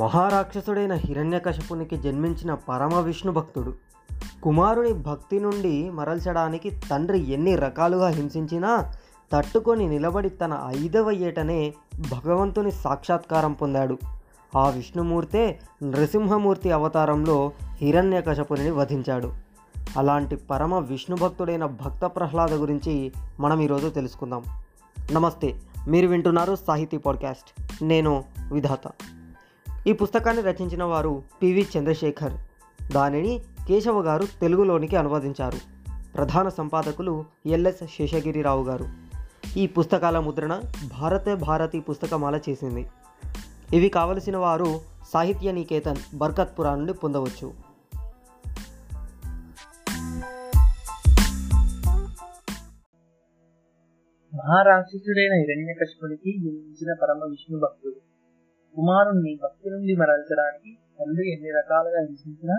మహారాక్షసుడైన హిరణ్యకశపునికి జన్మించిన పరమవిష్ణు భక్తుడు కుమారుని భక్తి నుండి మరల్చడానికి తండ్రి ఎన్ని రకాలుగా హింసించినా తట్టుకొని నిలబడి తన 5వ ఏటనే భగవంతుని సాక్షాత్కారం పొందాడు. ఆ విష్ణుమూర్తే నృసింహమూర్తి అవతారంలో హిరణ్యకశపుని వధించాడు. అలాంటి పరమ విష్ణు భక్తుడైన భక్త ప్రహ్లాద గురించి మనం ఈరోజు తెలుసుకుందాం. నమస్తే, మీరు వింటున్నారు సాహితీ పాడ్కాస్ట్. నేను విధాత. ఈ పుస్తకాన్ని రచించిన వారు పివి చంద్రశేఖర్. దానిని కేశవ గారు తెలుగులోనికి అనువదించారు. ప్రధాన సంపాదకులు ఎల్ఎస్ శేషగిరిరావు గారు. ఈ పుస్తకాల ముద్రణ భారతి పుస్తకమాల చేసింది. ఇవి కావలసిన వారు సాహిత్య నికేతన్, బర్కత్పురా నుండి పొందవచ్చు. మహారాక్షసుడైన హిరణ్యకశిపునికి జన్మించిన పరమ విష్ణు భక్తుడు కుమారుణ్ణి భక్తి నుండి మరల్చడానికి తండ్రి ఎన్ని రకాలుగా హింసించినా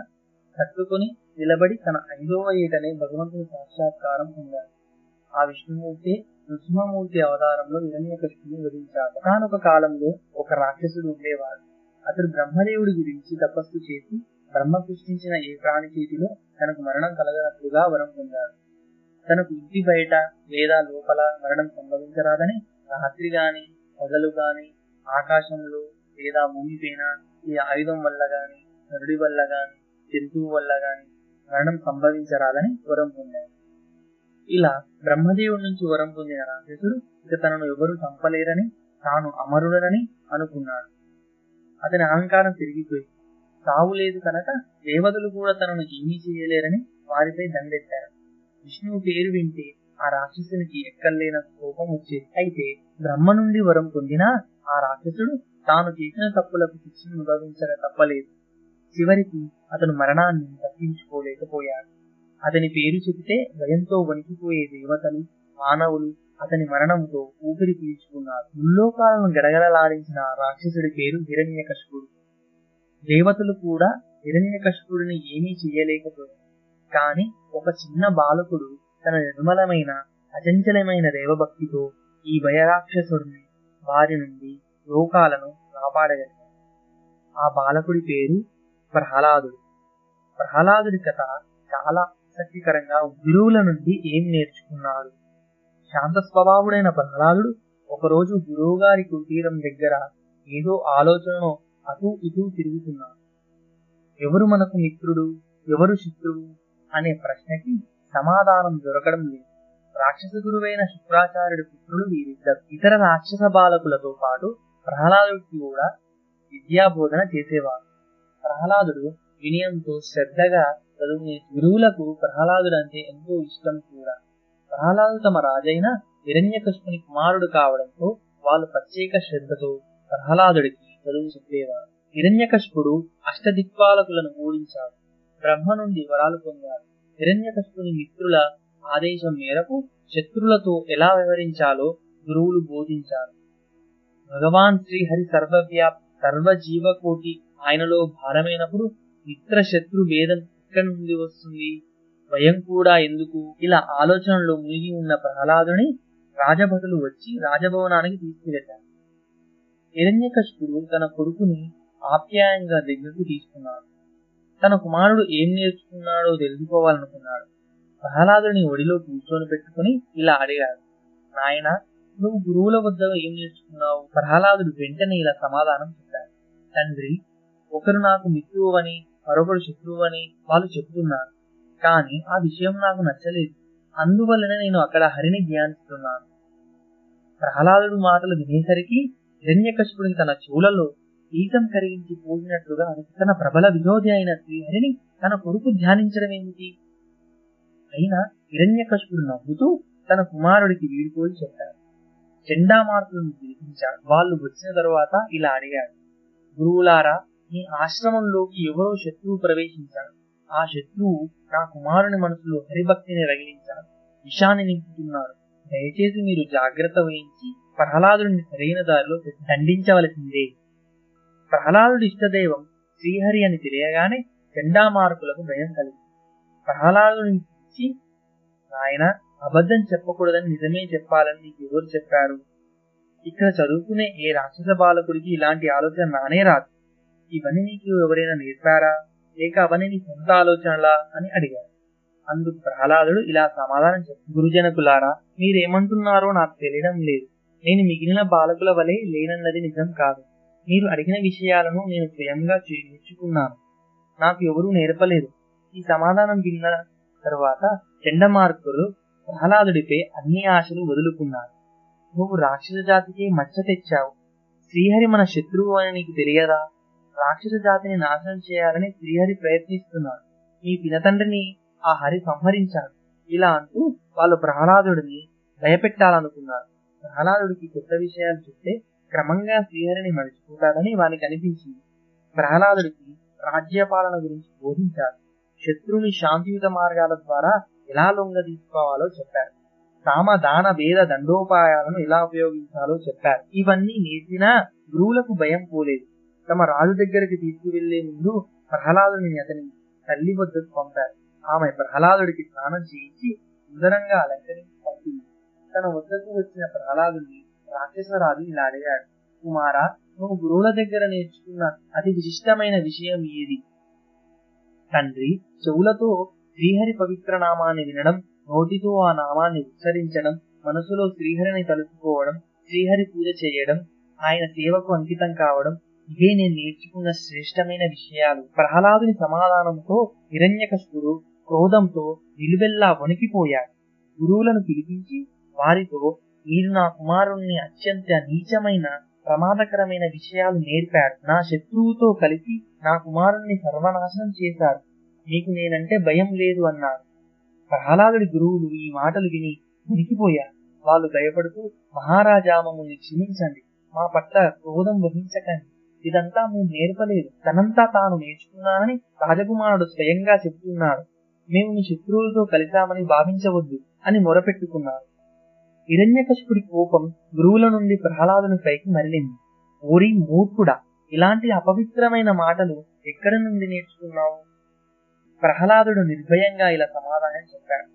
తట్టుకొని నిలబడి తన 5వ ఏటనే భగవంతుని సాక్షాత్కారం పొందాడు. ఆ విష్ణుమూర్తి నృసింహమూర్తి అవతారంలో హిరణ్యకశిపుని వధించాడు. ఒకనొక కాలంలో ఒక రాక్షసుడు ఉండేవాడు. అతడు బ్రహ్మదేవుడి గురించి తపస్సు చేసి బ్రహ్మ సృష్టించిన ఏ ప్రాణి చేతిలో తనకు మరణం కలగనట్లుగా వరం పొందాడు. తనకు ఇంటి బయట లేదా లోపల మరణం సంభవించరాదని రాత్రి గాని పగలు గాని ఆకాశంలో లేదా భూమిపైన ఈ ఆయుధం వల్ల గాని నరుడి వల్ల గాని జంతువు వల్ల గాని మరణం సంభవించరాదని వరం పొందాడు. ఇలా బ్రహ్మదేవుడి నుంచి వరం పొందిన రాక్షసుడు ఇక తనను ఎవరూ చంపలేరని, తాను అమరుడనని అనుకున్నాడు. అతని అహంకారం పెరిగిపోయింది. సావు లేదు కనుక దేవతలు కూడా తనను ఏమీ చేయలేరని వారిపై దండెత్తారు. విష్ణువు పేరు వింటే ఆ రాక్షసునికి ఎక్కలేన కోపం వచ్చేది. అయితే బ్రహ్మ నుండి వరం పొందినా ఆ రాక్షసుడు తాను చేసిన తప్పులకు శిక్షను అనుభవించక తప్పలేదు. చివరికి అతను మరణాన్ని తప్పించుకోలేకపోయాడు. అతని పేరు చెబితే భయంతో వణికిపోయే దేవతలు, మానవులు అతని మరణంతో ఊపిరి పీల్చుకున్నారు. ముల్లోకాలను గడగడలాడించిన రాక్షసుడి పేరు హిరణ్యకశిపుడు. దేవతలు కూడా హిరణ్యకశిపుడిని ఏమీ చేయలేకపోయారు. కాని ఒక చిన్న బాలకుడు తన నిర్మలమైన అచంచలమైన దేవభక్తితో ఈ భయరాక్షసుడిని, వారి నుండి లోకాలను కాపాడగలిగాడు. ఆ బాలకుడి పేరు ప్రహ్లాదుడు. ప్రహ్లాదుడి కథ చాలా ఆసక్తికరంగా. గురువుల నుండి ఏం నేర్చుకున్నాడు? శాంత స్వభావుడైన ప్రహ్లాదుడు ఒకరోజు గురువుగారి కుటీరం దగ్గర ఏదో ఆలోచనను అటూ ఇటూ తిరుగుతున్నాడు. ఎవరు మనకు మిత్రుడు, ఎవరు శత్రువు అనే ప్రశ్నకి సమాధానం దొరకడం లేదు. రాక్షస గురువైన శుక్రాచార్యుడి పుత్రులు వీరిద్దరు. ఇతర రాక్షస బాలకులతో పాటు ప్రహ్లాదుడికి కూడా విద్యాబోధన చేసేవారు. ప్రహ్లాదుడు వినయంతో శ్రద్ధగా చదువునే గురువులకు ప్రహ్లాదుడు అంటే ఎంతో ఇష్టం కూడా. ప్రహ్లాదుడు తమ రాజైన హిరణ్యకశిపుని కుమారుడు కావడంతో వాళ్ళు ప్రత్యేక శ్రద్ధతో ప్రహ్లాదుడికి చదువు చెప్పేవారు. హిరణ్యకశిపుడు అష్టదిక్పాలకులను ఓడించాడు. బ్రహ్మ నుండి వరాలు పొందాడు. హిరణ్యకశిపుని మిత్రుల ఆదేశం మేరకు శత్రులతో ఎలా వ్యవహరించాలో గురువులు బోధించారు. భగవాన్ శ్రీహరి సర్వవ్యాప్తి, సర్వజీవకోటి ఆయనలో భారమైనప్పుడు మిత్ర శత్రు భేదం ఎక్కడి నుండి వస్తుంది? భయం కూడా ఎందుకు? ఇలా ఆలోచనలో మునిగి ఉన్న ప్రహ్లాదుని రాజభటులు వచ్చి రాజభవనానికి తీసుకువెళ్లారు. హిరణ్యకశిపుడు తన కొడుకుని ఆప్యాయంగా దగ్గరకు తీసుకున్నాడు. తన కుమారుడు ఏం నేర్చుకున్నాడో తెలుసుకోవాలనుకున్నాడు. ప్రహ్లాదుని ఒడిలో కూర్చొని పెట్టుకుని ఇలా అడిగాడు, నాయనా, నువ్వు గురువుల వద్ద ఏం నేర్చుకున్నావు? ప్రహ్లాదుడు వెంటనే ఇలా సమాధానం చెప్పాడు, తండ్రి, ఒకరు నాకు మిత్రువు అని మరొకరు శత్రువు అని వాళ్ళు చెబుతున్నారు. కాని ఆ విషయం నాకు నచ్చలేదు. అందువల్లనే నేను అక్కడ హరిని ధ్యానిస్తున్నాను. ప్రహ్లాదుడు మాటలు వినేసరికి హిరణ్యకశిపుడికి తన చెవులలో ఈతం కరిగించి పోసినట్లుగా తన ప్రబల విరోధి అయిన శ్రీహరిని తన కొడుకు ధ్యానించడం ఏమిటి? అయినా హిరణ్యకశిపుడు నవ్వుతూ తన కుమారుడికి వీడుకోలు చెప్పాడు. చెండా మార్పులను పిలిపించాడు. వాళ్ళు వచ్చిన తరువాత ఇలా అడిగాడు, గురువులారా, మీ ఆశ్రమంలోకి ఎవరో శత్రువు ప్రవేశించాడు. ఆ శత్రువు నా కుమారుని మనసులో హరిభక్తిని రగిలించాడు, విషాన్ని నింపుతున్నాడు. దయచేసి మీరు జాగ్రత్త వహించి ప్రహ్లాదుని సరైన దారిలో దండించవలసిందే. ప్రహ్లాదుడి ఇష్టదైవం శ్రీహరి అని తెలియగానే చెండా మార్కులకు భయం కలిగింది. ప్రహ్లాదుని ఇచ్చి, నాయన, అబద్ధం చెప్పకూడదని నిజమే చెప్పాలని నీకు ఎవరు చెప్పారు? ఇక్కడ చదువుకునే ఏ రాక్షస బాలకుడికి ఇలాంటి ఆలోచన రానే రాదు. ఇవన్నీ నీకు ఎవరైనా నేర్పారా లేక అవన్నీ నీ సొంత ఆలోచనలా అని అడిగాడు. అందుకు ప్రహ్లాదుడు ఇలా సమాధానం చెప్పాడు. గురుజనకులారా, మీరేమంటున్నారో నాకు తెలియడం లేదు. నేను మిగిలిన బాలకుల వలె లేనన్నది నిజం కాదు. మీరు అడిగిన విషయాలను నేను స్వయంగా నేర్చుకున్నాను. నాకు ఎవరూ నేర్పలేదు. ఈ సమాధానం విన్న తర్వాత చండమార్కుడు ప్రహ్లాదుడిపై అన్ని ఆశలు వదులుకున్నాడు. నువ్వు రాక్షస జాతికి మచ్చ తెచ్చావు. శ్రీహరి మన శత్రువు అని నీకు తెలియదా? రాక్షస జాతిని నాశనం చేయాలని శ్రీహరి ప్రయత్నిస్తున్నాడు. మీ పినతండ్రిని ఆ హరి సంహరించాడు. ఇలా అంటూ వాళ్ళు ప్రహ్లాదుడిని భయపెట్టాలనుకున్నారు. ప్రహ్లాదుడికి కొత్త విషయాలు చెప్తే క్రమంగా శ్రీహరిని మరిచిపోతాడని వానికి అనిపించింది. ప్రహ్లాదుడికి రాజ్యపాలన గురించి బోధించారు. శత్రువుని శాంతియుత మార్గాల ద్వారా ఎలా లొంగ తీసుకోవాలో చెప్పారు. సామ దాన భేద దండోపాయాలను ఎలా ఉపయోగించాలో చెప్పారు. ఇవన్నీ నేర్చినా గురువులకు భయం పోలేదు. తమ రాజు దగ్గరికి తీసుకువెళ్లే ముందు ప్రహ్లాదుని అతని తల్లి వద్దకు పంపారు. ఆమె ప్రహ్లాదుడికి స్నానం చేయించి సుందరంగా అలంకరించి పంపింది. తన వద్దకు వచ్చిన ప్రహ్లాదుని రాక్షసరాజు ఇలా అడిగాడు. కుమారా, నువ్వు గురువుల దగ్గర నేర్చుకున్న అతి విశిష్టమైన విషయం ఏది? తండ్రి, చెవులతో శ్రీహరి పవిత్ర నామాన్ని వినడం, నోటితో ఆ నామాన్ని ఉచ్చరించడం, మనసులో శ్రీహరిని తలుచుకోవడం, శ్రీహరి పూజ చేయడం, ఆయన సేవకు అంకితం కావడం, ఇవే నేను నేర్చుకున్న శ్రేష్టమైన విషయాలు. ప్రహ్లాదుని సమాధానంతో హిరణ్యకశిపుడు క్రోధంతో నిలువెల్లా వణికిపోయాడు. గురువులను పిలిపించి వారితో, మీరు నా కుమారుణ్ణి అత్యంత నీచమైన ప్రమాదకరమైన విషయాలు నేర్పారు. నా శత్రువుతో కలిసి నా కుమారుణ్ణి సర్వనాశనం చేశారు. మీకు నేనంటే భయం లేదు అన్నారు. ప్రహ్లాదుడి గురువులు ఈ మాటలు విని ఉనికిపోయారు. వాళ్ళు భయపడుతూ, మహారాజా, మమ్మల్ని క్షమించండి. మా పట్ల క్రోధం వహించకండి. ఇదంతా మేము నేర్పలేదు. తనంతా తాను నేర్చుకున్నానని రాజకుమారుడు స్వయంగా చెబుతున్నాడు. మేము మీ శత్రువులతో కలిశామని భావించవద్దు అని మొరపెట్టుకున్నారు. హిరణ్యకశిపుడి కోపం గురువుల నుండి ప్రహ్లాదుని పైకి మరలింది. ఓరి మూర్ఖుడా, ఇలాంటి అపవిత్రమైన మాటలు ఎక్కడి నుండి నేర్చుకున్నావు? ప్రహ్లాదుడు నిర్భయంగా ఇలా సమాధానం చెప్పాడు.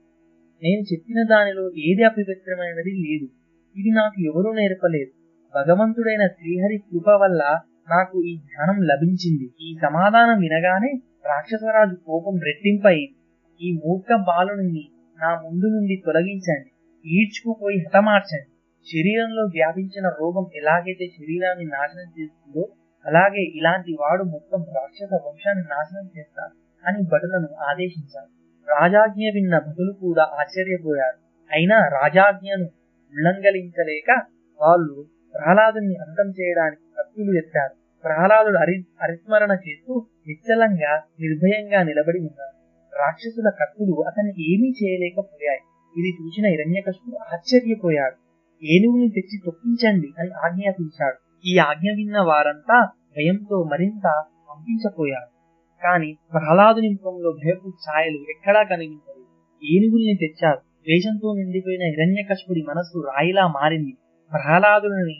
నేను చెప్పిన దానిలో ఏది అపవిత్రమైనది లేదు. ఇది నాకు ఎవరూ నేర్పలేదు. భగవంతుడైన శ్రీహరి కృప వల్ల నాకు ఈ జ్ఞానం లభించింది. ఈ సమాధానం వినగానే రాక్షసరాజు కోపం రెట్టింపయింది. ఈ మూర్ఖ బాలుని నా ముందు నుండి తొలగించండి. ఈడ్చుకుపోయి హతమార్చండి. శరీరంలో వ్యాపించిన రోగం ఎలాగైతే శరీరాన్ని నాశనం చేస్తుందో అలాగే ఇలాంటి వాడు మొత్తం రాక్షస వంశాన్ని నాశనం చేస్తాడు అని భటులను ఆదేశించాడు. రాజాజ్ఞ విన్న భటులు కూడా ఆశ్చర్యపోయారు. అయినా రాజాజ్ఞను ఉల్లంఘలించలేక వాళ్ళు ప్రహ్లాదుని అంతం చేయడానికి కత్తులు ఎత్తారు. ప్రహ్లాదుడు హరిస్మరణ చేస్తూ నిశ్చలంగా నిర్భయంగా నిలబడి ఉన్నారు. రాక్షసుల కత్తులు అతన్ని ఏమీ చేయలేకపోయాయి. ఇది చూసిన హిరణ్యకశిపుడు ఆశ్చర్యపోయాడు. ఏనుగుని తెచ్చి తొక్కించండి అని ఆజ్ఞాపించాడు. ఈ ఆజ్ఞ విన్న వారంతా భయంతో మరింత కంపించపోయారు. కాని ప్రహ్లాదుని ముఖంలో భయపు ఛాయలు ఎక్కడా కనిపించలేదు. ఏనుగుల్ని తెచ్చారు. ద్వేషంతో నిండిపోయిన హిరణ్యకశిపుడి మనసు రాయిలా మారింది. ప్రహ్లాదుని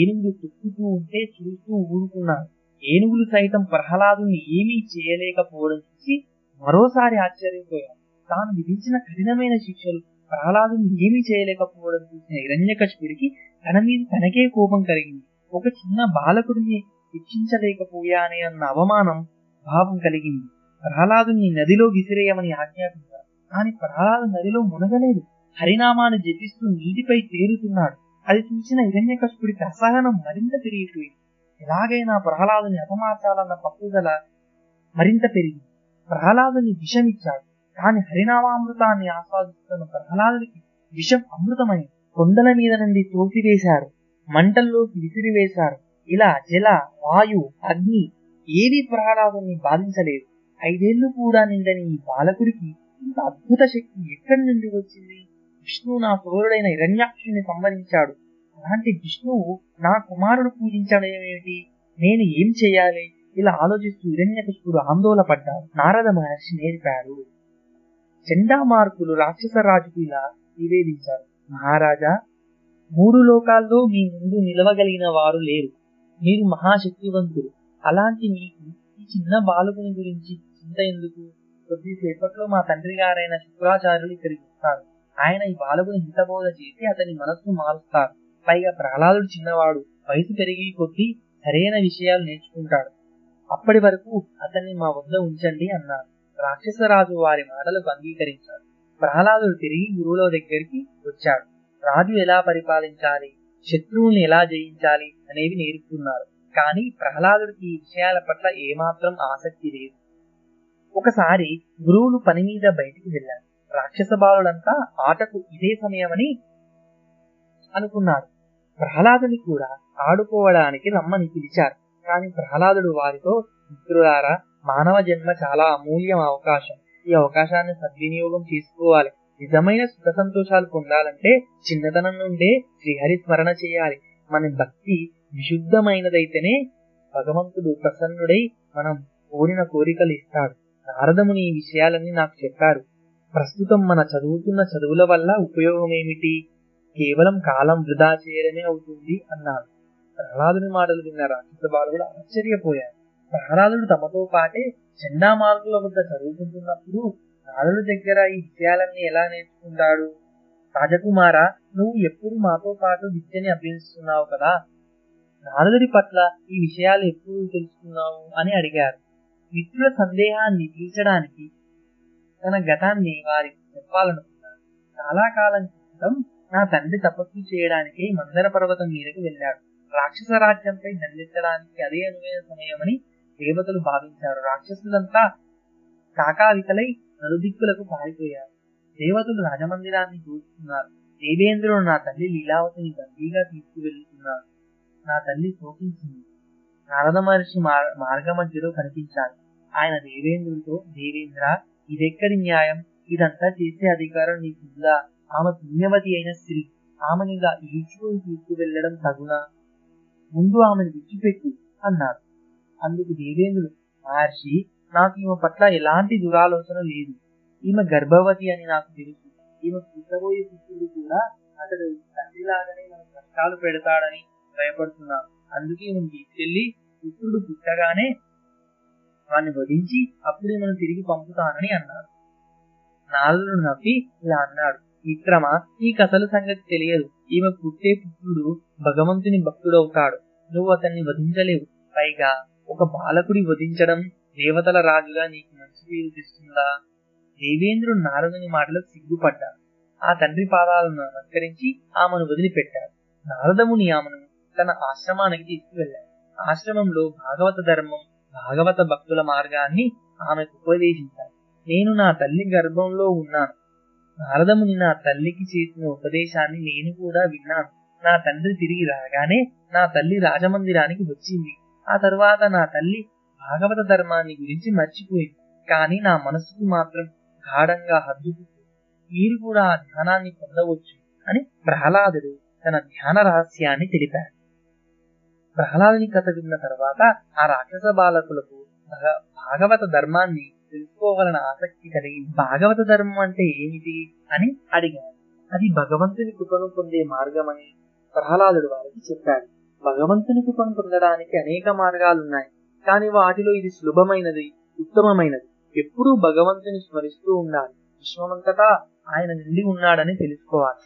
ఏనుగులు తొక్కుతూ ఉంటే చూస్తూ ఊరుకున్నారు. ఏనుగులు సైతం ప్రహ్లాదుని ఏమీ చేయలేకపోవడం చూసి మరోసారి ఆశ్చర్యపోయారు. తాను విధించిన కఠినమైన శిక్షలు ప్రహ్లాదుని ఏమీ చేయలేకపోవడం చూసిన హిరణ్యకశిపుడికి తన మీద తనకే కోపం కలిగింది. ఒక చిన్న బాలకుడిని శిక్షించలేకపోయానే అన్న అవమానం భావం కలిగింది. ప్రహ్లాదుని నదిలో విసిరేయమని ఆజ్ఞాపించారు. కానీ ప్రహ్లాదు నదిలో మునగలేదు. హరినామాన్ని జపిస్తూ నీటిపై తేలుతున్నాడు. అది చూసిన హిరణ్యకశిపుడికి అసహనం మరింత పెరిగిపోయింది. ఎలాగైనా ప్రహ్లాదుని అపమార్చాలన్న పట్టుదల మరింత పెరిగింది. ప్రహ్లాదుని విషమిచ్చాడు. కాని హరినామామృతాన్ని ఆస్వాదిస్తున్న ప్రహ్లాదుడికి విషం అమృతమై కొండల మీద నుండి తోసివేశారు. మంటల్లోకి విసిరివేశారు. ఇలా జల, వాయు, అగ్ని ఏది ప్రహ్లాదుని బాధించలేదు. 5 ఏళ్లు కూడా నిండని ఈ బాలకుడికి ఇంత అద్భుత శక్తి ఎక్కడి నుండి వచ్చింది? విష్ణువు నా సోదరుడైన హిరణ్యాక్షుని సంహరించాడు. అలాంటి విష్ణువు నా కుమారుడు పూజించడమేమిటి? నేను ఏం చేయాలి? ఇలా ఆలోచిస్తూ హిరణ్యకశిపుడు ఆందోళనపడ్డాడు. నారద మహర్షి నేర్పాడు. చండామార్కులు రాక్షసరాజుకు ఇలా నివేదించారు. మహారాజా, 3 లోకాల్లో మీ ముందు నిలవగలిగిన వారు లేరు. మీరు మహాశక్తివంతులు. అలాంటి మీకు ఈ చిన్న బాలుకుని గురించి చింత ఎందుకు? కొద్దిసేపట్లో మా తండ్రి గారైన శుక్రాచార్యులు ఇక్కడికి వస్తారు. ఆయన ఈ బాలుకుని హితబోధ చేసి అతని మనస్సును మారుస్తారు. పైగా ప్రహ్లాదుడు చిన్నవాడు. వయసు పెరిగి కొద్దీ సరైన విషయాలు నేర్చుకుంటాడు. అప్పటి వరకు అతన్ని మా వద్ద ఉంచండి అన్నారు. రాక్షసరాజు వారి మాటలకు అంగీకరించాడు. ప్రహ్లాదుడు తిరిగి గురువుల దగ్గరికి వచ్చాడు. రాజు ఎలా పరిపాలించాలి, శత్రువుని ఎలా జయించాలి అనేవి నేర్చుకున్నారు. కానీ ప్రహ్లాదుడికి ఈ విషయాల పట్ల ఏమాత్రం ఆసక్తి లేదు. ఒకసారి గురువులు పని మీద బయటికి వెళ్ళారు. రాక్షస బాలులంతా ఆటకు ఇదే సమయమని అనుకున్నారు. ప్రహ్లాదుని కూడా ఆడుకోవడానికి రమ్మని పిలిచారు. కాని ప్రహ్లాదుడు వారితో, మిత్రులారా, మానవ జన్మ చాలా అమూల్యం అవకాశం. ఈ అవకాశాన్ని సద్వినియోగం చేసుకోవాలి. నిజమైన సుఖ సంతోషాలు పొందాలంటే చిన్నతనం నుండే శ్రీహరి స్మరణ చేయాలి. మన భక్తి విశుద్ధమైనదైతేనే భగవంతుడు ప్రసన్నుడై మనం కోరిన కోరికలు ఇస్తాడు. నారదముని ఈ విషయాలన్నీ నాకు చెప్పారు. ప్రస్తుతం మన చదువుతున్న చదువుల వల్ల ఉపయోగం ఏమిటి? కేవలం కాలం వృధా చేయడమే అవుతుంది అన్నారు. ప్రహ్లాదుని మాటలు విన్న రాక్షస బాలుడు ఆశ్చర్యపోయారు. ప్రహ్లాదుడు తమతో పాటే చండామార్గుల వద్ద చదువుకుంటున్నప్పుడు నారదుడి దగ్గర ఈ విషయాలన్నీ ఎలా నేర్చుకుంటాడు? రాజకుమార, నువ్వు ఎప్పుడు మాతో పాటు విద్యని అభ్యసిస్తున్నావు కదా, నారదుడి పట్ల ఈ విషయాలు ఎప్పుడు తెలుసుకున్నావు అని అడిగారు. మిత్రుల సందేహాన్ని తీర్చడానికి తన గతాన్ని వారికి చెప్పాలనుకున్నాడు. చాలా కాలం క్రితం నా తండ్రి తపస్సు చేయడానికి మందర పర్వతం మీదకి వెళ్ళాడు. రాక్షస రాజ్యంపై దండెత్తడానికి అదే అనువైన సమయమని దేవతలు భావించారు. రాక్షసులంతా కాకావికలై నలుదిక్కులకు పారిపోయారు. దేవతలు రాజమందిరాన్ని దూస్తున్నారు. దేవేంద్రుడు నా తల్లి లీలావతిని బందీగా తీసుకువెళ్తున్నారు. నా తల్లి శోకించింది. నారద మహర్షి మార్గ మధ్యలో కనిపించాడు. ఆయన దేవేంద్రుడితో, దేవేంద్ర, ఇదెక్కడి న్యాయం? ఇదంతా చేసే అధికారం నీకుందా? ఆమె పుణ్యవతి అయిన స్త్రీ. ఆమెనిగా ఈడ్చుకుని తీసుకువెళ్లడం తగునా? ముందు ఆమెను విడిచిపెట్టు అన్నారు. అందుకు దేవేంద్రుడు, మహర్షి, నాకు ఈమె పట్ల ఎలాంటి దురాలోచన లేదు. ఈమె గర్భవతి అని నాకు తెలుసు. ఈమె పుట్టబోయే పుత్రుడు కూడా అతడు తండ్రిలాగానే మనకు కష్టాలు పెడతాడని భయపడుతున్నాను. అందుకే ఈమెను తీసుకెళ్లి పుత్రుడు పుట్టగానే వాణ్ణి వధించి అప్పుడు ఈమెను తిరిగి పంపుతానని అన్నారు. నారదుడు నవ్వి ఇలా అన్నాడు, మిత్రమా, నీకు అసలు సంగతి తెలియదు. ఈమె పుట్టే పుత్రుడు భగవంతుని భక్తుడవుతాడు. నువ్వు అతన్ని వధించలేవు. పైగా ఒక బాలకుడి వధించడం దేవతల రాజుగా నీకు మంచి పేరు తెస్తుందా? దేవేంద్రుడు నారదుని మాటలకు సిగ్గుపడ్డాడు. ఆ తండ్రి పాదాలను నమస్కరించి ఆమెను వదిలిపెట్టాడు. నారదముని ఆమెను తన ఆశ్రమానికి తీసుకువెళ్లాడు. ఆశ్రమంలో భాగవత ధర్మం, భాగవత భక్తుల మార్గాన్ని ఆమెకు ఉపదేశించాడు. నేను నా తల్లి గర్భంలో ఉన్నాను. నారదముని నా తల్లికి చేసిన ఉపదేశాన్ని నేను కూడా విన్నాను. నా తండ్రి తిరిగి రాగానే నా తల్లి రాజమందిరానికి వచ్చింది. ఆ తర్వాత నా తల్లి భాగవత ధర్మాన్ని గురించి మర్చిపోయింది. కానీ నా మనసుకు మాత్రం గాఢంగా హద్దుకు మీరు కూడా ఆ ధ్యానాన్ని పొందవచ్చు అని ప్రహ్లాదుడు తన ధ్యాన రహస్యాన్ని తెలిపాడు. ప్రహ్లాదుని కథ విన్న తర్వాత ఆ రాక్షస బాలకులకు భాగవత ధర్మాన్ని తెలుసుకోవాలన్న ఆసక్తి కలిగింది. భాగవత ధర్మం అంటే ఏమిటి అని అడిగాడు. అది భగవంతుని కృపను పొందే మార్గమని ప్రహ్లాదుడు వారికి చెప్పాడు. భగవంతుని కృపను పొందడానికి అనేక మార్గాలున్నాయి. కానీ వాటిలో ఇది సులభమైనది, ఉత్తమమైనది. ఎప్పుడూ భగవంతుని స్మరిస్తూ ఉండాలి. విశ్వమంతటా ఆయన నిండి ఉన్నాడని తెలుసుకోవాలి.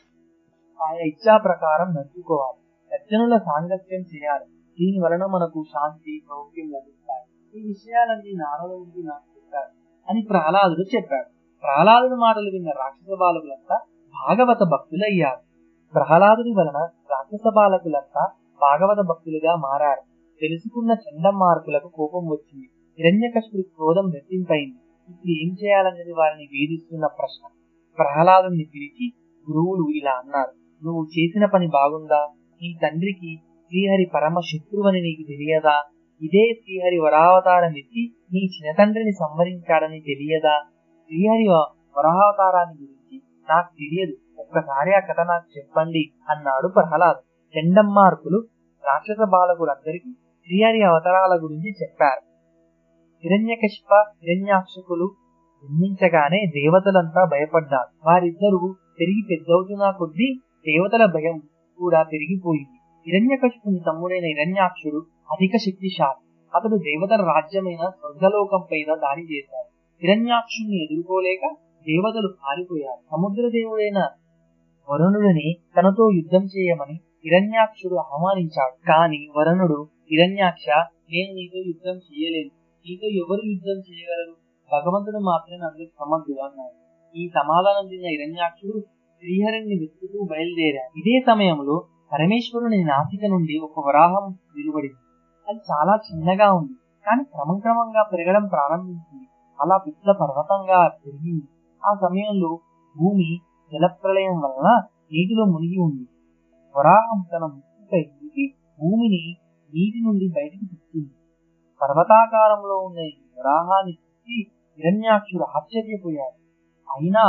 ఆయన ఇచ్చా ప్రకారం నడుచుకోవాలి. సజ్జనుల సాంగత్యం చేయాలి. దీని వలన మనకు శాంతి, సౌఖ్యం లభిస్తాయి. ఈ విషయాలన్నీ నారదుడు నాకు చెప్పారు అని ప్రహ్లాదుడు చెప్పాడు. ప్రహ్లాదుడి మాటలు విన్న రాక్షస బాలకులంతా భాగవత భక్తులయ్యారు. ప్రహ్లాదుడి వలన రాక్షస బాలకులంతా భాగవత భక్తులుగా మారారు. తెలుసుకున్న చండమార్కులకు కోపం వచ్చింది. హిరణ్యకశిపుడి క్రోధం రెట్టింపైంది. ఇప్పుడు ఏం చేయాలన్నది వారిని వేధిస్తున్న ప్రశ్న. ప్రహ్లాదుని పిలిచి గురువులు ఇలా అన్నారు, నువ్వు చేసిన పని బాగుందా? నీ తండ్రికి శ్రీహరి పరమ శత్రువని నీకు తెలియదా? ఇదే శ్రీహరి వరావతారం ఎత్తి నీ చిన్న తండ్రిని సంహరించాడని తెలియదా? శ్రీహరి వరావతారాన్ని గురించి నాకు తెలియదు. ఒక్కసారి ఆ కథ నాకు చెప్పండి అన్నాడు ప్రహ్లాదు. చండమ్మార్కులు రాక్షస బాలకులందరికీ శ్రీహరి అవతారాల గురించి చెప్పారు. హిరణ్యకశిప హిరణ్యాక్షకులు జన్మించగానే దేవతలంతా భయపడ్డారు. వారిద్దరూ పెరిగి పెద్దవుతున్న కొద్దీ దేవతల భయం కూడా పెరిగిపోయింది. హిరణ్యకశిపుని తమ్ముడైన హిరణ్యాక్షుడు అధిక శక్తిశాలి. అతడు దేవతల రాజ్యమైన స్వర్గలోకంపైన దాడి చేశాడు. హిరణ్యాక్షుణ్ణి ఎదుర్కోలేక దేవతలు పారిపోయారు. సముద్రదేవుడైన వరుణుడిని తనతో యుద్ధం చేయమని హిరణ్యాక్షుడు ఆహ్వానించాడు. కాని వరుణుడు, హిరణ్యాక్ష, నేను నీతో యుద్ధం చేయలేదు, నీతో ఎవరు యుద్ధం చేయగలరు, భగవంతుడు మాత్రమే అందుకు సమర్థుడు అన్నాడు. ఈ సమాధానం విన్న హిరణ్యాక్షుడు శ్రీహరిని వెతుకుతూ బయలుదేరాడు. ఇదే సమయంలో పరమేశ్వరుని నాసిక నుండి ఒక వరాహం వెలువడింది. అది చాలా చిన్నగా ఉంది, కానీ క్రమంగా పెరగడం ప్రారంభించింది. అలా పెద్ద పర్వతంగా పెరిగింది. ఆ సమయంలో భూమి జలప్రలయం వలన నీటిలో మునిగి ఉంది. వరాహం తన ముక్కుపై తిప్పి భూమిని నీటి నుండి బయటకు తెచ్చింది. పర్వతాకారంలో ఉన్న ఈ వరాహాన్ని చూసి హిరణ్యాక్షుడు ఆశ్చర్యపోయాడు. అయినా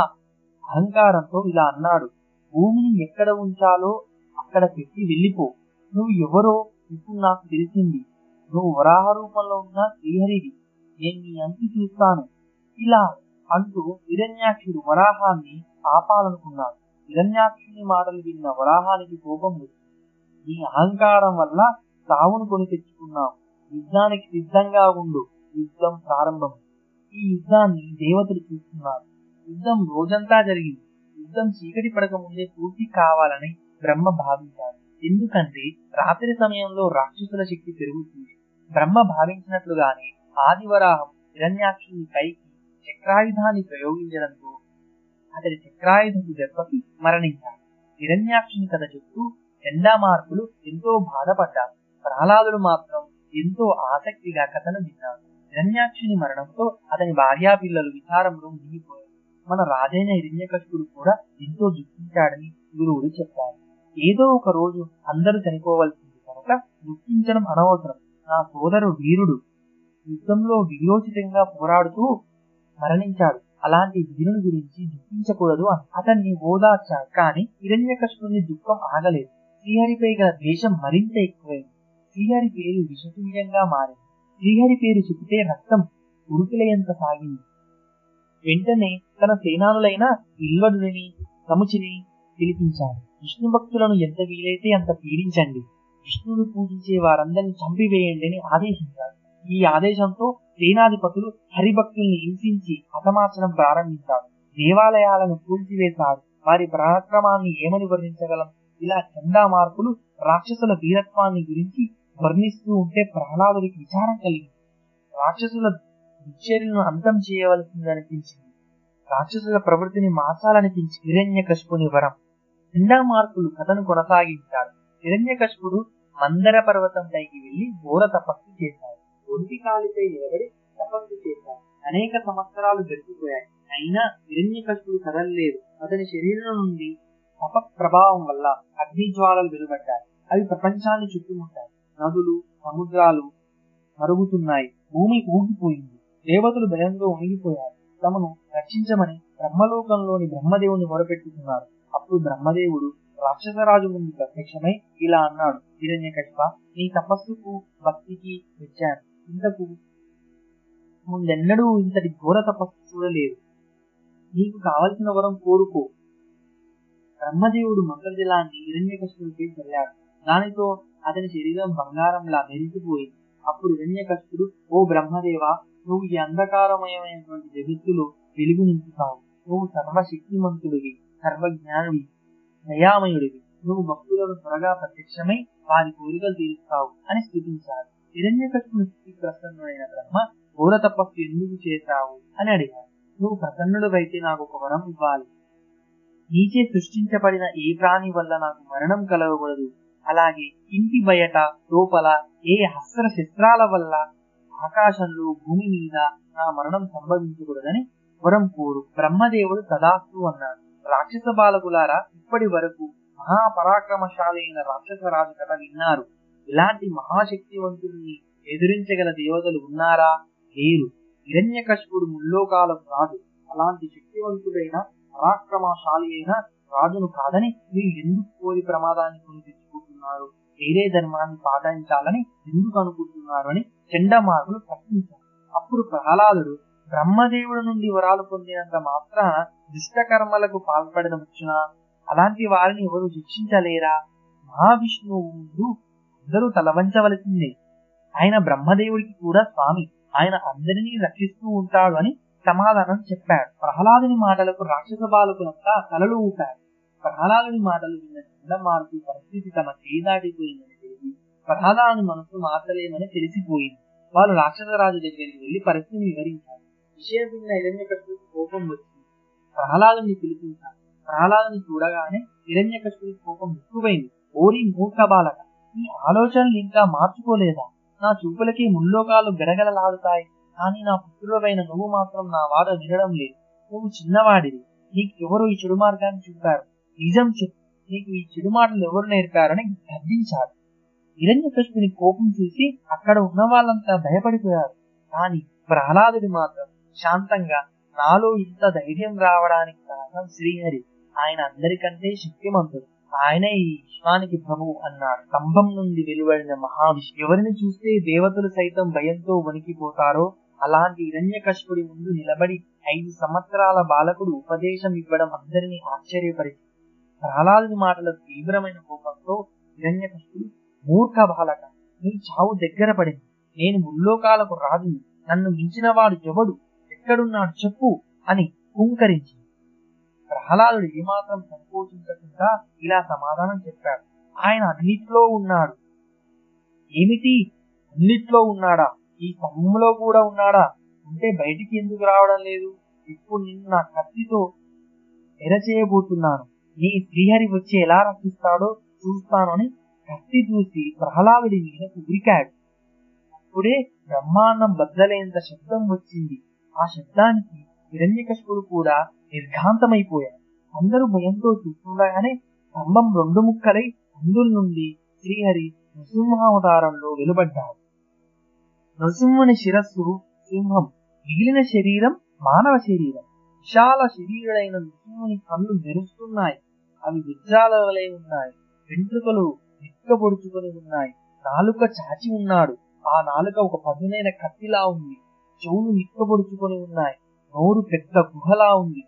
అహంకారంతో ఇలా అన్నాడు, భూమిని ఎక్కడ ఉంచాలో అక్కడ పెట్టి వెళ్ళిపో, నువ్వు ఎవరో ఇప్పుడు నాకు తెలిసింది, నువ్వు వరాహ రూపంలో ఉన్న శ్రీహరివి, నేను నీ అంతు చూస్తాను. ఇలా అంటూ హిరణ్యాక్షుడు వరాహాన్ని ఆపాలనుకున్నాడు. హిరణ్యాక్షుని మాటలు విన్న వరాహానికి కోపం వచ్చింది. నీ అహంకారం వల్ల సావును కొని తెచ్చుకున్నావు, యుద్ధానికి సిద్ధంగా ఉండు. యుద్ధం ప్రారంభం. ఈ యుద్ధాన్ని దేవతలు చూస్తున్నారు. యుద్ధం రోజంతా జరిగింది. యుద్ధం చీకటి పడక ముందే పూర్తి కావాలని బ్రహ్మ భావించాడు. ఎందుకంటే రాత్రి సమయంలో రాక్షసుల శక్తి పెరుగుతుంది. బ్రహ్మ భావించినట్లుగానే ఆదివరాహం హిరణ్యాక్షుని పైకి చక్రాయుధాన్ని ప్రయోగించడంతో అతడి చక్రాయుధపు దెబ్బకి మరణించాడు. హిరణ్యాక్షుని కథ చెప్తూ చండా మార్పులు ఎంతో బాధపడ్డారు. ప్రహ్లాదుడు మాత్రం ఎంతో ఆసక్తిగా కథను విన్నాడు. హిరణ్యాక్షుని మరణంతో అతని భార్యా పిల్లలు విచారంలో మునిగిపోయారు. మన రాజైన హిరణ్యకశిపుడు కూడా ఎంతో దుఃఖించాడని గురువులు చెప్పారు. ఏదో ఒక రోజు అందరూ చనిపోవలసింది కనుక దుఃఖించడం అనవసరం. నా సోదరుడు వీరుడు యుద్ధంలో వీరోచితంగా పోరాడుతూ మరణించాడు. అలాంటి వీరుని గురించి దుఃఖించకూడదు అని అతన్ని ఓదార్చాడు. కానీ హిరణ్యకశిపుని దుఃఖం ఆగలేదు. శ్రీహరిపై గల ద్వేషం మరింత ఎక్కువైంది. శ్రీహరి పేరు విషతుల్యంగా మారింది. శ్రీహరి పేరు చెబితే రక్తం ఉరుకులేంత సాగింది. వెంటనే తన సేనానులైన ఇల్వడుని సముచిని పిలిపించాడు. విష్ణు భక్తులను ఎంత వీలైతే అంత పీడించండి, విష్ణును పూజించే వారందరినీ చంపివేయండి అని ఆదేశించాడు. ఈ ఆదేశంతో సేనాధిపతులు హరిభక్తుల్ని హింసించి హతమార్చడం ప్రారంభించాడు. దేవాలయాలను కూల్చివేశాడు. వారి పరాక్రమాన్ని ఏమని వర్ణించగలం? ఇలా చందా మార్పులు రాక్షసుల వీరత్వాన్ని గురించి వర్ణిస్తూ ఉంటే ప్రహ్లాదుడికి విచారం కలిగింది. రాక్షసుల దుశ్చర్యలను అంతం చేయవలసిందనిపించింది. రాక్షసుల ప్రవృత్తిని మార్చాలనిపించి హిరణ్యకశిపుని వరం. చందా మార్పులు కథను కొనసాగించాడు. హిరణ్యకశిపుడు మందర పర్వతం పైకి వెళ్లి ఘోర తపస్సు చేశాడు. ఒంటి కాలిపై నిలబడి తపస్సు చేశాడు. అనేక సంవత్సరాలు గడిచిపోయాయి. అయినా హిరణ్యకశిపుడు కదలలేదు. అతని శరీరం నుండి తప ప్రభావం వల్ల అగ్నిజ్వాలలు వెలువడ్డాయి. అవి ప్రపంచాన్ని చుట్టుముట్టాయి. నదులు సముద్రాలు మరుగుతున్నాయి. భూమి ఊగిపోయింది. దేవతలు భయంతో ఉనిగిపోయారు. తమను రక్షించమని బ్రహ్మలోకంలోని బ్రహ్మదేవుని మొరపెట్టుకున్నారు. అప్పుడు బ్రహ్మదేవుడు రాక్షసరాజు ముందు ప్రత్యక్షమై ఇలా అన్నాడు, హిరణ్యకశిప, నీ తపస్సుకు భక్తికి వచ్చాను. ఇంతకు ముందెన్నడూ ఇంతటి ఘోర తపస్సు చూడలేదు. నీకు కావలసిన వరం కోరుకో. బ్రహ్మదేవుడు మంత్రజలాన్ని హిరణ్యకశిపుడిపై చల్లాడు. దానితో అతని శరీరం బంగారంలా మెరిసిపోయింది. అప్పుడు హిరణ్యకశిపుడు, ఓ బ్రహ్మదేవా, నువ్వు ఈ అంధకారమయమైనటువంటి జగత్తులో వెలుగు నింపుతావు. నువ్వు సర్వశక్తిమంతుడివి, సర్వజ్ఞానివి, దయామయుడివి. నువ్వు భక్తులను త్వరగా ప్రత్యక్షమై వారి కోరికలు తీరుస్తావు అని స్తుతించాడు. హిరణ్యకశిపుని స్థితి ప్రసన్నుడైన బ్రహ్మ, ఘోర తపస్సు ఎందుకు చేశావు అని అడిగాడు. నువ్వు ప్రసన్నుడివైతే నాకు ఒక వరం ఇవ్వాలి. నీచే సృష్టించబడిన ఏ ప్రాణి వల్ల నాకు మరణం కలగకూడదు. అలాగే ఇంటి బయట లోపల ఏ అస్త్ర శస్త్రాల వల్ల ఆకాశంలో భూమి మీద నా మరణం సంభవించకూడదని వరం కోరు. బ్రహ్మదేవుడు తదాస్తు అన్నాడు. రాక్షస బాలకులారా, ఇప్పటి వరకు మహాపరాక్రమశాలి అయిన రాక్షసరాజు కథ విన్నారు. ఇలాంటి మహాశక్తివంతుడిని ఎదురించగల దేవతలు ఉన్నారా? లేరు. హిరణ్యకశిపుడు ముల్లోకాలకు రాజు. అలాంటి శక్తివంతుడైన పరాక్రమశాలి అయిన రాజును కాదని మీరు ఎందుకు కోరి ప్రమాదాన్ని కొని తెచ్చుకుంటున్నారు? వేరే ధర్మాన్ని పాటించాలని ఎందుకు అనుకుంటున్నారు అని చండ మార్పులు ప్రశ్నించారు. అప్పుడు ప్రహ్లాదుడు, బ్రహ్మదేవుడి నుండి వరాలు పొందినంత మాత్రాన దుష్టకర్మలకు పాల్పడడం వచ్చునా? అలాంటి వారిని ఎవరు శిక్షించలేరా? మహావిష్ణువు ముందు అందరూ తలవంచవలసిందే. ఆయన బ్రహ్మదేవుడికి కూడా స్వామి. ఆయన అందరినీ రక్షిస్తూ ఉంటాడు అని సమాధానం చెప్పాడు. ప్రహ్లాదుని మాటలకు రాక్షస బాలకులంతా తలలు ఊపారు. ప్రహ్లాదుని మాటలు విన్న చండ మార్పు పరిస్థితి తమ చేదాటిపోయిందని తెలిసి కథాదారుని మనసు మార్చలేమని తెలిసిపోయింది. వారు రాక్షసరాజు దగ్గరికి వెళ్లి పరిస్థితిని వివరించారు. విషయం విన్న హిరణ్యకశిపుడికి కోపం వచ్చింది. ప్రహ్లాదుని పిలిపించారు. ప్రహ్లాదుని చూడగానే హిరణ్యకశిపుడికి కోపం ఎక్కువైంది. ఓరి మూర్ఖ బాలక, ఈ ఆలోచనలు ఇంకా మార్చుకోలేదా? నా చూపులకి ముల్లోకాలు గడగడలాడుతాయి, కానీ నా పుత్రుడవైన నువ్వు మాత్రం నా వాడ వినడం లేదు. నువ్వు చిన్నవాడివి, నీకు ఎవరు ఈ చెడు మార్గాన్ని చూపారు? నిజం చెప్పు, నీకు ఈ చెడు మాటలు ఎవరు నేర్పారని గర్దించాడు. హిరణ్యకశిపుని కోపం చూసి అక్కడ ఉన్న వాళ్ళంతా భయపడిపోయారు. కానీ ప్రహ్లాదుడు మాత్రం శాంతంగా, నాలో ఇంత ధైర్యం రావడానికి కారణం శ్రీహరి. ఆయన అందరికంటే శక్తిమంతుడు. ఆయనే ఈ విశ్వానికి ప్రభువు అన్నాడు. స్తంభం నుండి వెలువడిన మహావిష్ణు. ఎవరిని చూస్తే దేవతలు సైతం భయంతో వణికిపోతారో అలాంటి హిరణ్యకశిపుడి ముందు నిలబడి 5 సంవత్సరాల బాలకుడు ఉపదేశం ఇవ్వడం అందరినీ ఆశ్చర్యపరిచింది. ప్రహ్లాదుని మాటల తీవ్రమైన కోపంతో హిరణ్యకశిపుడు, మూర్ఖ బాలక, నీ చావు దగ్గర పడింది. నేను ముల్లోకాలకు రాజు. నన్ను మించిన వాడు ఎవడు? ఎక్కడున్నాడు చెప్పు అని హుంకరించింది. ప్రహ్లాదుడు ఏమాత్రం సంకోచించకుండా ఇలా సమాధానం చెప్పాడు. ఆయన అన్నిట్లో ఉన్నాడు. ఏమిటి, అన్నిట్లో ఉన్నాడా? ఈ స్తంభంలో కూడా ఉన్నాడా? ఉంటే బయటికి ఎందుకు రావడం లేదు? ఇప్పుడు నిన్ను నా కత్తితో ఎరచేయబోతున్నాను. నీ శ్రీహరి వచ్చి ఎలా రక్షిస్తాడో చూస్తాను అని కత్తి చూసి ప్రహ్లాదుడి మీద ఉరికాడు. అప్పుడే బ్రహ్మాండం బద్దలేంత శబ్దం వచ్చింది. ఆ శబ్దానికి హిరణ్యకశిపుడు కూడా నిర్ఘాంతమైపోయాడు. అందరూ భయంతో చూస్తుండగానే స్తంభం 2 ముక్కలై అందుల నుండి శ్రీహరి నృసింహావతారంలో వెలువడ్డాడు. నృసింహుని శిరస్సు సింహం, మిగిలిన శరీరం మానవ శరీరం. విశాల శరీరుడైన నృసింహుని కళ్ళు మెరుస్తున్నాయి. అవి వజ్రాల వలె ఉన్నాయి. వెంట్రుకలు నిక్కబొడుచుకొని ఉన్నాయి. నాలుక చాచి ఉన్నాడు. ఆ నాలుక ఒక పదునైన కత్తిలా ఉంది. చెవులు నిక్కబొడుచుకొని ఉన్నాయి. నోరు పెద్ద గుహలా ఉంది.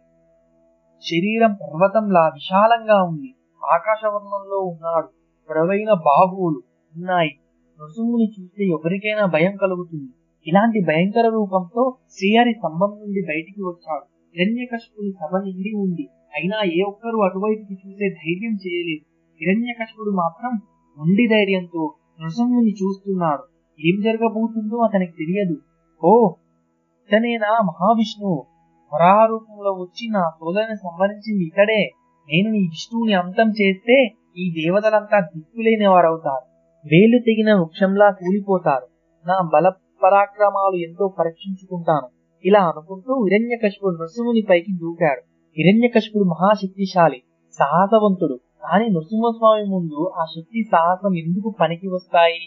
శరీరం పర్వతంలా విశాలంగా ఉంది. ఆకాశవర్ణంలో ఉన్నాడు. పొడవైన బాహువులు ఉన్నాయి. నృసింహుని చూస్తే ఎవరికైనా భయం కలుగుతుంది. ఇలాంటి భయంకర రూపంతో శ్రీహరి స్తంభం నుండి బయటికి వచ్చాడు. హిరణ్యకశిపుని సభ నిండి ఉంది. అయినా ఏ ఒక్కరూ అటువైపుకి చూసే ధైర్యం చేయలేదు. హిరణ్యకశిపుడు మాత్రం మొండి ధైర్యంతో నృసింహుని చూస్తున్నాడు. ఏం జరగబోతుందో అతనికి తెలియదు. ఓ, ఇతనేనా మహావిష్ణువు? వరాహ రూపంలో వచ్చి నా సోదరుని సంహరించింది ఇతడే. నేను ఈ విష్ణువుని అంతం చేస్తే ఈ దేవతలంతా దిక్కులేని వారవుతారు. వేలు తెగిన వృక్షంలా కూలిపోతారు. నా బల పరాక్రమాలు ఎంతో పరీక్షించుకుంటాను. ఇలా అనుకుంటూ హిరణ్యకశిపుడు నృసింహుని పైకి దూకాడు. హిరణ్యకశిపుడు మహాశక్తిశాలి, సాహసవంతుడు. కానీ నృసింహస్వామి ముందు ఆ శక్తి సాహసం ఎందుకు పనికి వస్తాయి?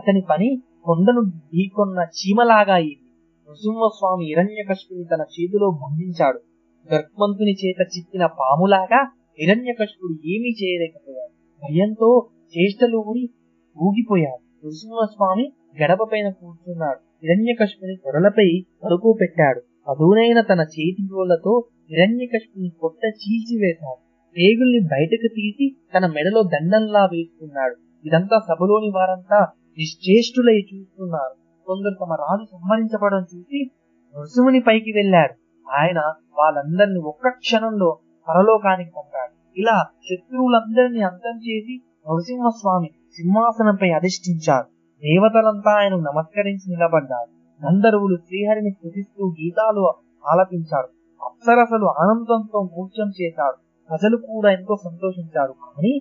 అతని పని కొండను ఢీకొన్న చీమలాగా అయింది. నృసింహస్వామి హిరణ్యకశిపుని తన చేతిలో బంధించాడు. గర్భవంతుని చేత చిక్కిన పాములాగా హిరణ్యకశిపుడు ఏమీ చేయలేకపోయాడు. భయంతో చేష్టలు ఊగిపోయాడు. నృసింహస్వామి గడప పైన కూర్చున్నాడు. హిరణ్యకశిపుని తొడలపై పరుపు పెట్టాడు. పదునైన తన చేతి గోళ్లతో హిరణ్యకశిపుని పొట్ట చీల్చివేశాడు. పేగుల్ని బయటకు తీసి తన మెడలో దండంలా వేసుకున్నాడు. ఇదంతా సభలోని వారంతా నిశ్చేష్టులై చూస్తున్నారు. కొందరు తమ రాజు సంహరించబడడం చూసి నృసింహుని పైకి వెళ్లారు. ఆయన వాళ్ళందరినీ ఒక్క క్షణంలో పరలోకానికి పంపాడు. ఇలా శత్రువులందరినీ అంతం చేసి నృసింహస్వామి సింహాసనంపై అధిష్ఠించారు. దేవతలంతా ఆయన నమస్కరించి నిలబడ్డారు. గంధర్వులు శ్రీహరిని స్తుతిస్తూ గీతాలు ఆలపించారు. అప్సరసలు ఆనందంతో నృత్యం చేశారు. ప్రజలు కూడా ఎంతో సంతోషించారు. కానీ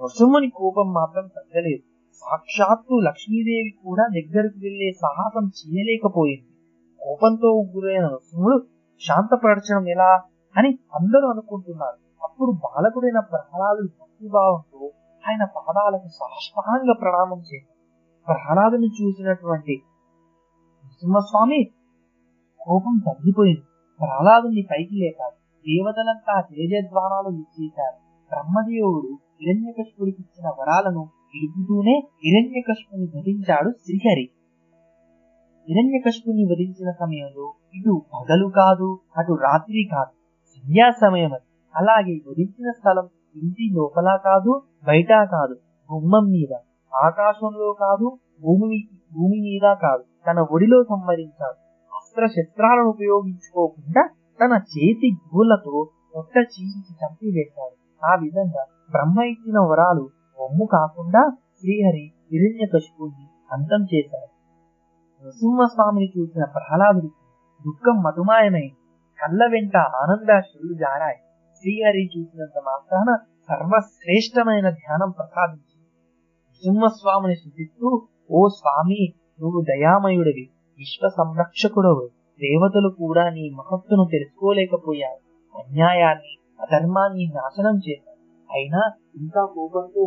నృసింహుని కోపం మాత్రం తగ్గలేదు. సాక్షాత్తు లక్ష్మీదేవి కూడా దగ్గరకు వెళ్లే సాహసం చేయలేకపోయింది. కోపంతో గురైన నృసింహుడు శాంతపరచడం ఎలా అని అందరూ అనుకుంటున్నారు. అప్పుడు బాలకుడైన ప్రహ్లాదుడు భక్తిభావంతో ఆయన పాదాలకు సాష్టాంగ ప్రణామం చేశాడు. ప్రహ్లాదుని చూసినటువంటి నృసింహస్వామి కోపం తగ్గిపోయింది. ప్రహ్లాదుని పైకి లేపారు. దేవతలంతా తేజద్వారాలు విచ్చేశారు. బ్రహ్మదేవుడు హిరణ్యకశిపుడికి ఇచ్చిన వరాలను ఇడుపుతూనే హిరణ్యకశిపుని వధించాడు శ్రీహరి. హిరణ్యకశిపుని వధించిన సమయంలో ఇటు పగలు కాదు, అటు రాత్రి కాదు, సంధ్యా సమయం. అలాగే వధించిన స్థలం ఇంటి లోపల కాదు, బయట కాదు, గుమ్మం మీద, ఆకాశంలో కాదు, భూమి మీద కాదు, తన ఒడిలో సంహరించాడు. అస్త్ర శస్త్రాలను ఉపయోగించుకోకుండా తన చేతి గోళ్లతో పొట్ట చీల్చి చంపివేశాడు. ఆ విధంగా బ్రహ్మ ఇచ్చిన వరాలు ఒమ్ము కాకుండా శ్రీహరి హిరణ్యకశిపుణ్ణి అంతం చేశాడు. నృసింహస్వామిని చూసిన ప్రహ్లాదుడికి దుఃఖం మటుమాయమై కళ్ళ వెంట ఆనందాశ్రులు జారాయి. శ్రీహరి చూసినంత మాత్రాన సర్వశ్రేష్టమైన ధ్యానం ప్రసాదించింది. నృసింహస్వామిని స్తుతిస్తూ, ఓ స్వామి, నువ్వు దయామయుడివి, విశ్వ సంరక్షకుడవు, దేవతలు కూడా నీ మహత్తును తెలుసుకోలేకపోయారు, అన్యాయాన్ని అధర్మాన్ని నాశనం చేశారు, అయినా ఇంకా కోపంతో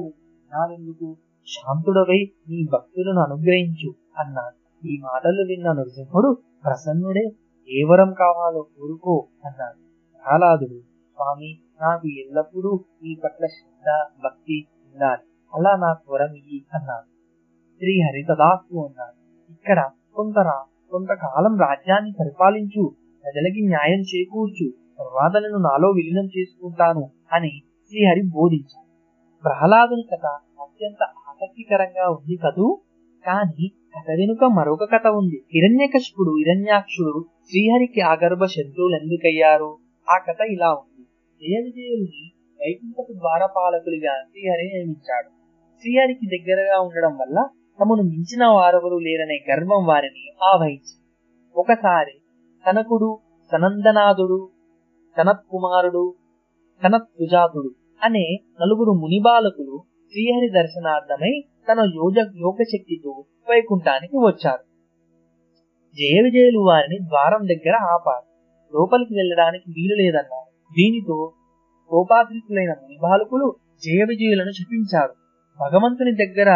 నారెందుకు, శాంతుడవై నీ భక్తులను అనుగ్రహించు అన్నాడు. ఈ మాటలు విన్న నృసింహుడు ప్రసన్నుడే, ఏ వరం కావాలో కోరుకో అన్నాడు. ప్రహ్లాదుడు, స్వామి, నాకు ఎల్లప్పుడూ నీ పట్ల శ్రద్ధ భక్తి ఉండాలి, అలా నాకు వరం ఇయ్యి అన్నాడు. శ్రీహరి తదాస్తు అన్నాడు. ఇక్కడ కొంతకాలం రాజ్యాన్ని పరిపాలించు, ప్రజలకి న్యాయం చేకూర్చు, తర్వాత నేను నాలో విలీనం చేసుకుంటాను అని శ్రీహరి బోధించాడు. ప్రహ్లాదుని కథ అత్యంత ఆసక్తికరంగా ఉంది కదూ, కాని కథ వెనుక మరొక కథ ఉంది. హిరణ్యకశిపుడు హిరణ్యాక్షుడు శ్రీహరికి ఆగర్భ శత్రువులు ఎందుకయ్యారు? ఆ కథ ఇలా ఉంది. జయ విజయుల్ని వైకుంఠపు ద్వారపాలకులుగా శ్రీహరి నియమించాడు. శ్రీహరికి దగ్గరగా ఉండడం వల్ల తమను మించిన వారెవరూ లేరనే గర్వం వారిని ఆవహించింది. ఒకసారి సనకుడు, సనందనాథుడు, సనత్కుమారుడు, సనత్సుజాతుడు అనే నలుగురు మునిబాలకులు శ్రీహరి దర్శనార్థమై తన యోగశక్తితో వైకుంఠానికి వచ్చారు. జయ విజయులు వారిని ద్వారం దగ్గర ఆపారు. లోపలికి వెళ్ళడానికి వీలు లేదన్నారు. దీనితో కోపాద్రితులైన మునిబాలకులు జయ విజయులను శపించారు. భగవంతుని దగ్గర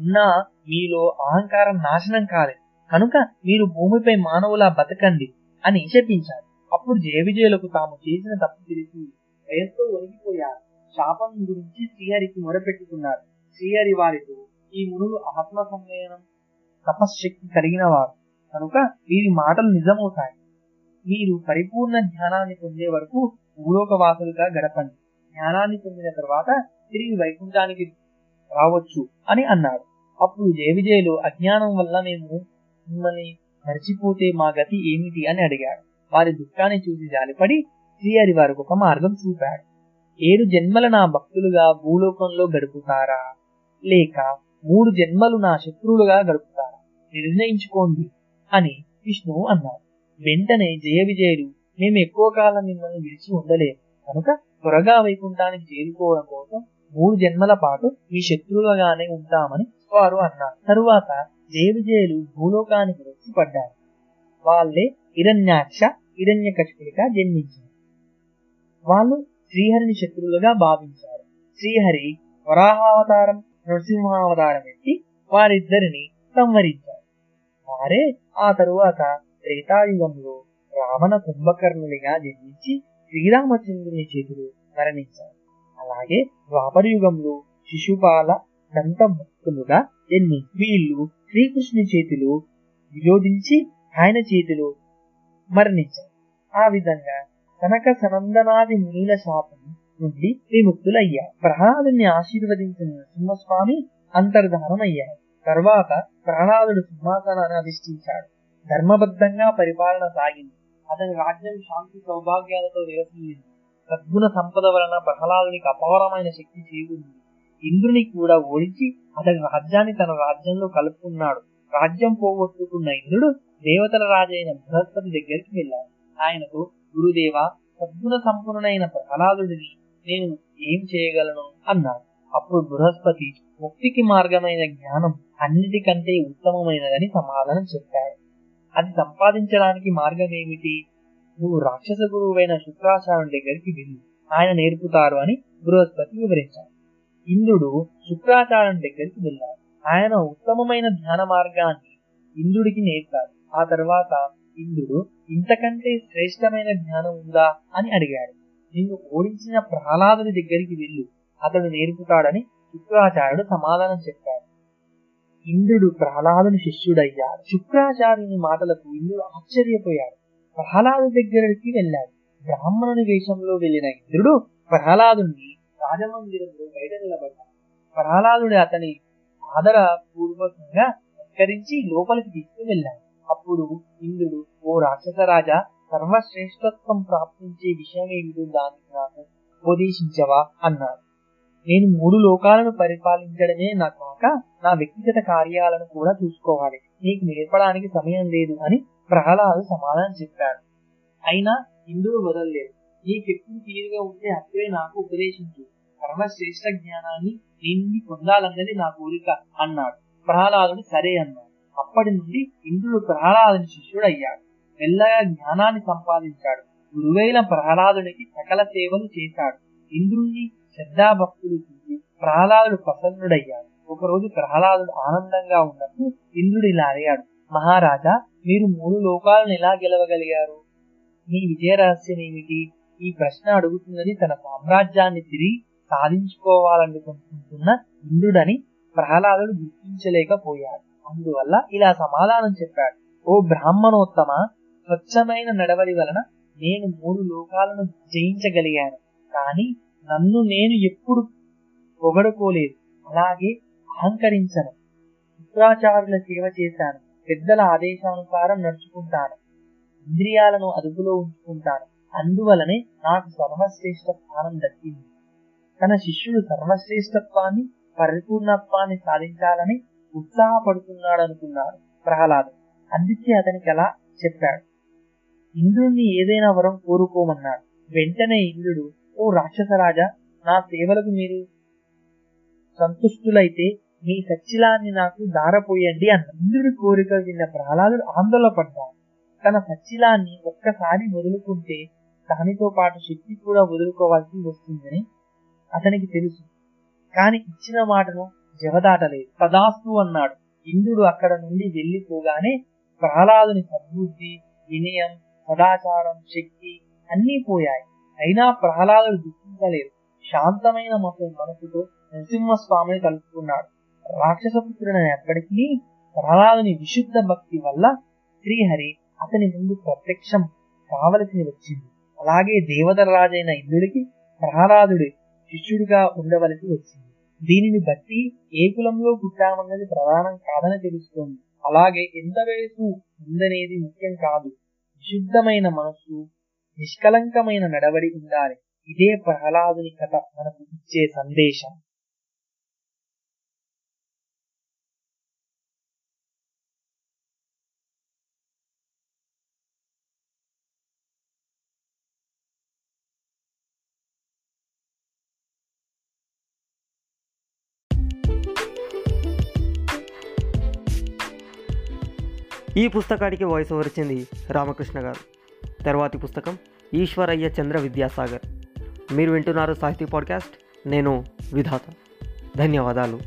ఉన్నా మీలో అహంకారం నాశనం కాలేదు కనుక మీరు భూమిపై మానవులా బతకండి అని శపించారు. అప్పుడు జయ విజయులకు తాము చేసిన తప్పు తెలిసి భయంతో ఒలిగిపోయారు. శాపం గురించి శ్రీహరికి మొరపెట్టుకున్నారు. శ్రీహరి వారితో, ఈ మునులు ఆత్మ సంయమనం తపశ్శక్తి కలిగిన వారు కనుక వీరి మాటలు నిజమవుతాయి. మీరు పరిపూర్ణ జ్ఞానాన్ని పొందే వరకు భూలోకవాసులుగా గడపండి. జ్ఞానాన్ని పొందిన తర్వాత తిరిగి వైకుంఠానికి రావచ్చు అని అన్నాడు. అప్పుడు జయ విజయులు, అజ్ఞానం వల్ల మేము మిమ్మల్ని మరిచిపోతే మా గతి ఏమిటి అని అడిగాడు. వారి దుఃఖాన్ని చూసి జాలిపడి శ్రీహరి వారికి ఒక మార్గం చూపాడు. 7 జన్మల నా భక్తులుగా భూలోకంలో గడుపుతారా, లేక 3 జన్మలు నా శత్రువులుగా గడుపుతారా, నిర్ణయించుకోండి అని విష్ణువు అన్నాడు. వెంటనే జయ విజయులు, మేము ఎక్కువ కాలం మిమ్మల్ని విడిచి ఉండలేము కనుక త్వరగా వైకుంఠానికి చేరుకోవడం కోసం 3 జన్మల పాటు మీ శత్రువులుగానే ఉంటామని వారు అన్నారు. తరువాత జయ విజయులు భూలోకానికి వచ్చి పడ్డారు. వాళ్లే హిరణ్యాక్ష హిరణ్యకశిపులుగా జన్మించారు. వాళ్ళు శ్రీహరిని శత్రువులుగా భావించారు. శ్రీహరి వరాహావతారం నృసింహావతారం ఎత్తి వారిద్దరిని సంహరించారు. వారే ఆ తరువాత త్రేతాయుగంలో రావణ కుంభకర్ణులుగా జన్మించి శ్రీరామచంద్రుని చేతులు మరణించారు. అలాగే ద్వాపరయుగంలో శిశుపాల దంతభక్తులుగా జన్మించి వీళ్ళు శ్రీకృష్ణుని చేతులు వియోధించి ఆయన చేతులు మరణించారు. ఆ విధంగా కనక సనందనాది మునీల శాపం నుండి విముక్తులయ్యారు. ప్రహ్లాదుని ఆశీర్వదించిన నరసింహస్వామి అంతర్ధానం అయ్యారు. తర్వాత ప్రహ్లాదుడు సింహాసనాన్ని అధిష్ఠించాడు. ధర్మబద్ధంగా పరిపాలన సాగింది. అతని రాజ్యం శాంతి సౌభాగ్యాలతో విరసించింది. సద్గుణ సంపద వలన ప్రహ్లాదునికి అపారమైన శక్తి చేకూరింది. ఇంద్రుని కూడా ఓడించి అతని రాజ్యాన్ని తన రాజ్యంలో కలుపుకున్నాడు. రాజ్యం పోగొట్టుకున్న ఇంద్రుడు దేవతల రాజైన బృహస్పతి దగ్గరికి వెళ్ళాడు. ఆయనకు, గురుదేవ, సద్గుణ సంపన్నుడైన ప్రహ్లాదుడిని నేను ఏం చేయగలను అన్నాడు. అప్పుడు బృహస్పతి, ముక్తికి మార్గమైన జ్ఞానం అన్నిటికంటే ఉత్తమమైనదని సమాధానం చెప్పాడు. అది సంపాదించడానికి మార్గం ఏమిటి? నువ్వు రాక్షస గురువైన శుక్రాచార్యుని దగ్గరికి వెళ్ళు, ఆయన నేర్పుతారు అని బృహస్పతి వివరించాడు. ఇంద్రుడు శుక్రాచార్యుని దగ్గరికి వెళ్ళాడు. ఆయన ఉత్తమమైన ధ్యాన మార్గాన్ని ఇంద్రుడికి నేర్పాడు. ఆ తర్వాత ఇంద్రుడు, ఇంతకంటే శ్రేష్టమైన జ్ఞానం ఉందా అని అడిగాడు. నిన్ను ఓడించిన ప్రహ్లాదుని దగ్గరికి వెళ్ళు, అతడు నేర్పుతాడని శుక్రాచార్యుడు సమాధానం చెప్పాడు. ఇంద్రుడు ప్రహ్లాదుని శిష్యుడయ్యాడు. శుక్రాచార్యుని మాటలకు ఇంద్రుడు ఆశ్చర్యపోయాడు. ప్రహ్లాదు దగ్గరికి వెళ్ళాడు. బ్రాహ్మణుని వేషంలో వెళ్లిన ఇంద్రుడు ప్రహ్లాదుని రాజమందిరంలో బయట నిలబడ్డాడు. ప్రహ్లాదుడు అతని ఆదరపూర్వకంగా సత్కరించి లోపలికి తీసుకు వెళ్ళాడు. అప్పుడు ఇంద్రుడు, ఓ రాక్షసరాజా, సర్వశ్రేష్ఠత్వం ప్రాప్తించే విషయం ఏమిటో దానికి నాకు ఉపదేశించవా అన్నాడు. నేను 3 లోకాలను పరిపాలించడమే నా కాక నా వ్యక్తిగత కార్యాలను కూడా చూసుకోవాలి, నీకు నేర్పడానికి సమయం లేదు అని ప్రహ్లాదు సమాధానం చెప్పాడు. అయినా ఇంద్రుడు వదలలేదు. నీకెప్పుడు తీరుగా ఉంటే అప్పుడే నాకు ఉపదేశించు, పరమశ్రేష్ఠ జ్ఞానాన్ని నేను పొందాలన్నది నా కోరిక అన్నాడు. ప్రహ్లాదుడు సరే అన్నాడు. అప్పటి నుండి ఇంద్రుడు ప్రహ్లాదుని శిష్యుడయ్యాడు. మెల్లగా జ్ఞానాన్ని సంపాదించాడు. గురువేల ప్రహ్లాదునికి సకల సేవలు చేశాడు. ఇంద్రుణ్ణి శ్రద్ధాభక్తులు చూసి ప్రహ్లాదుడు ప్రసన్నుడయ్యాడు. ఒకరోజు ప్రహ్లాదుడు ఆనందంగా ఉన్నప్పుడు ఇంద్రుడు ఇలా అడిగాడు, మహారాజా, మీరు 3 లోకాలను ఎలా గెలవగలిగారు? మీ విజయ రహస్యం ఏమిటి? ఈ ప్రశ్న అడుగుతున్నది తన సామ్రాజ్యాన్ని తిరిగి సాధించుకోవాలనుకుంటున్న ఇంద్రుడని ప్రహ్లాదుడు గుర్తించలేకపోయాడు. అందువల్ల ఇలా సమాధానం చెప్పాడు, ఓ బ్రాహ్మణోత్తమ, స్వచ్ఛమైన నడవడి వలన నేను 3 లోకాలను జయించగలిగాను. కానీ నన్ను నేను ఎప్పుడు పొగడుకోలేదు, అలాగే అహంకరించను. శుక్రాచారుల సేవ చేశాను. పెద్దల ఆదేశానుసారం నడుచుకుంటాను. ఇంద్రియాలను అదుపులో ఉంచుకుంటాను. అందువలనే నాకు సర్వశ్రేష్ఠ స్థానం దక్కింది. తన శిష్యుడు సర్వశ్రేష్ఠత్వాన్ని, పరిపూర్ణత్వాన్ని సాధించాలని ఉత్సాహపడుతున్నాడనుకున్నాడు ప్రహ్లాదు. అందుకే అతనికి అలా చెప్పాడు. ఇంద్రుణ్ణి ఏదైనా వరం కోరుకోమన్నాడు. వెంటనే ఇంద్రుడు, ఓ రాక్షసరాజా, నా సేవలకు మీరు సంతుష్టులైతే మీ సచ్చిలాన్ని నాకు దారపోయండి అన్నాడు. ఇంద్రుడి కోరిక విన్న ప్రహ్లాదుడు ఆందోళన పడ్డాడు. తన సచ్చిలాన్ని ఒక్కసారి వదులుకుంటే దానితో పాటు శక్తి కూడా వదులుకోవాల్సి వస్తుందని అతనికి తెలుసు. కాని ఇచ్చిన మాటను జవదాటలేదు. తదాస్తు అన్నాడు. ఇంద్రుడు అక్కడ నుండి వెళ్లిపోగానే ప్రహ్లాదుని సద్బుద్ధి, వినయం, సదాచారం, శక్తి అన్నీ పోయాయి. అయినా ప్రహ్లాదుడు దుఃఖించలేదు. శాంతమైన మనసుతో నరసింహస్వామిని తలుచుకున్నాడు. రాక్షసపుత్రుడని అప్పటికీ ప్రహ్లాదుని విశుద్ధ భక్తి వల్ల శ్రీహరి అతని ముందు ప్రత్యక్షం కావలసి వచ్చింది. అలాగే దేవతల రాజైన ఇంద్రుడికి ప్రహ్లాదుడు శిష్యుడిగా ఉండవలసి వచ్చింది. దీనిని బట్టి ఏ కులంలో పుట్టామన్నది ప్రధానం కాదని తెలుస్తోంది. అలాగే ఎంత వయసు ఉందనేది ముఖ్యం కాదు. విశుద్ధమైన మనస్సు, నిష్కలంకమైన నడవడి ఉండాలి. ఇదే ప్రహ్లాదుని కథ మనకు ఇచ్చే సందేశం. ఈ పుస్తకానికి వాయిస్ ఓవర్ ఇచ్చింది రామకృష్ణ గారు. తర్వాతి పుస్తకం ఈశ్వరయ్య చంద్ర విద్యాసాగర్. మీరు వింటున్నారు సాహితీ పాడ్కాస్ట్. నేను విధాత. ధన్యవాదాలు.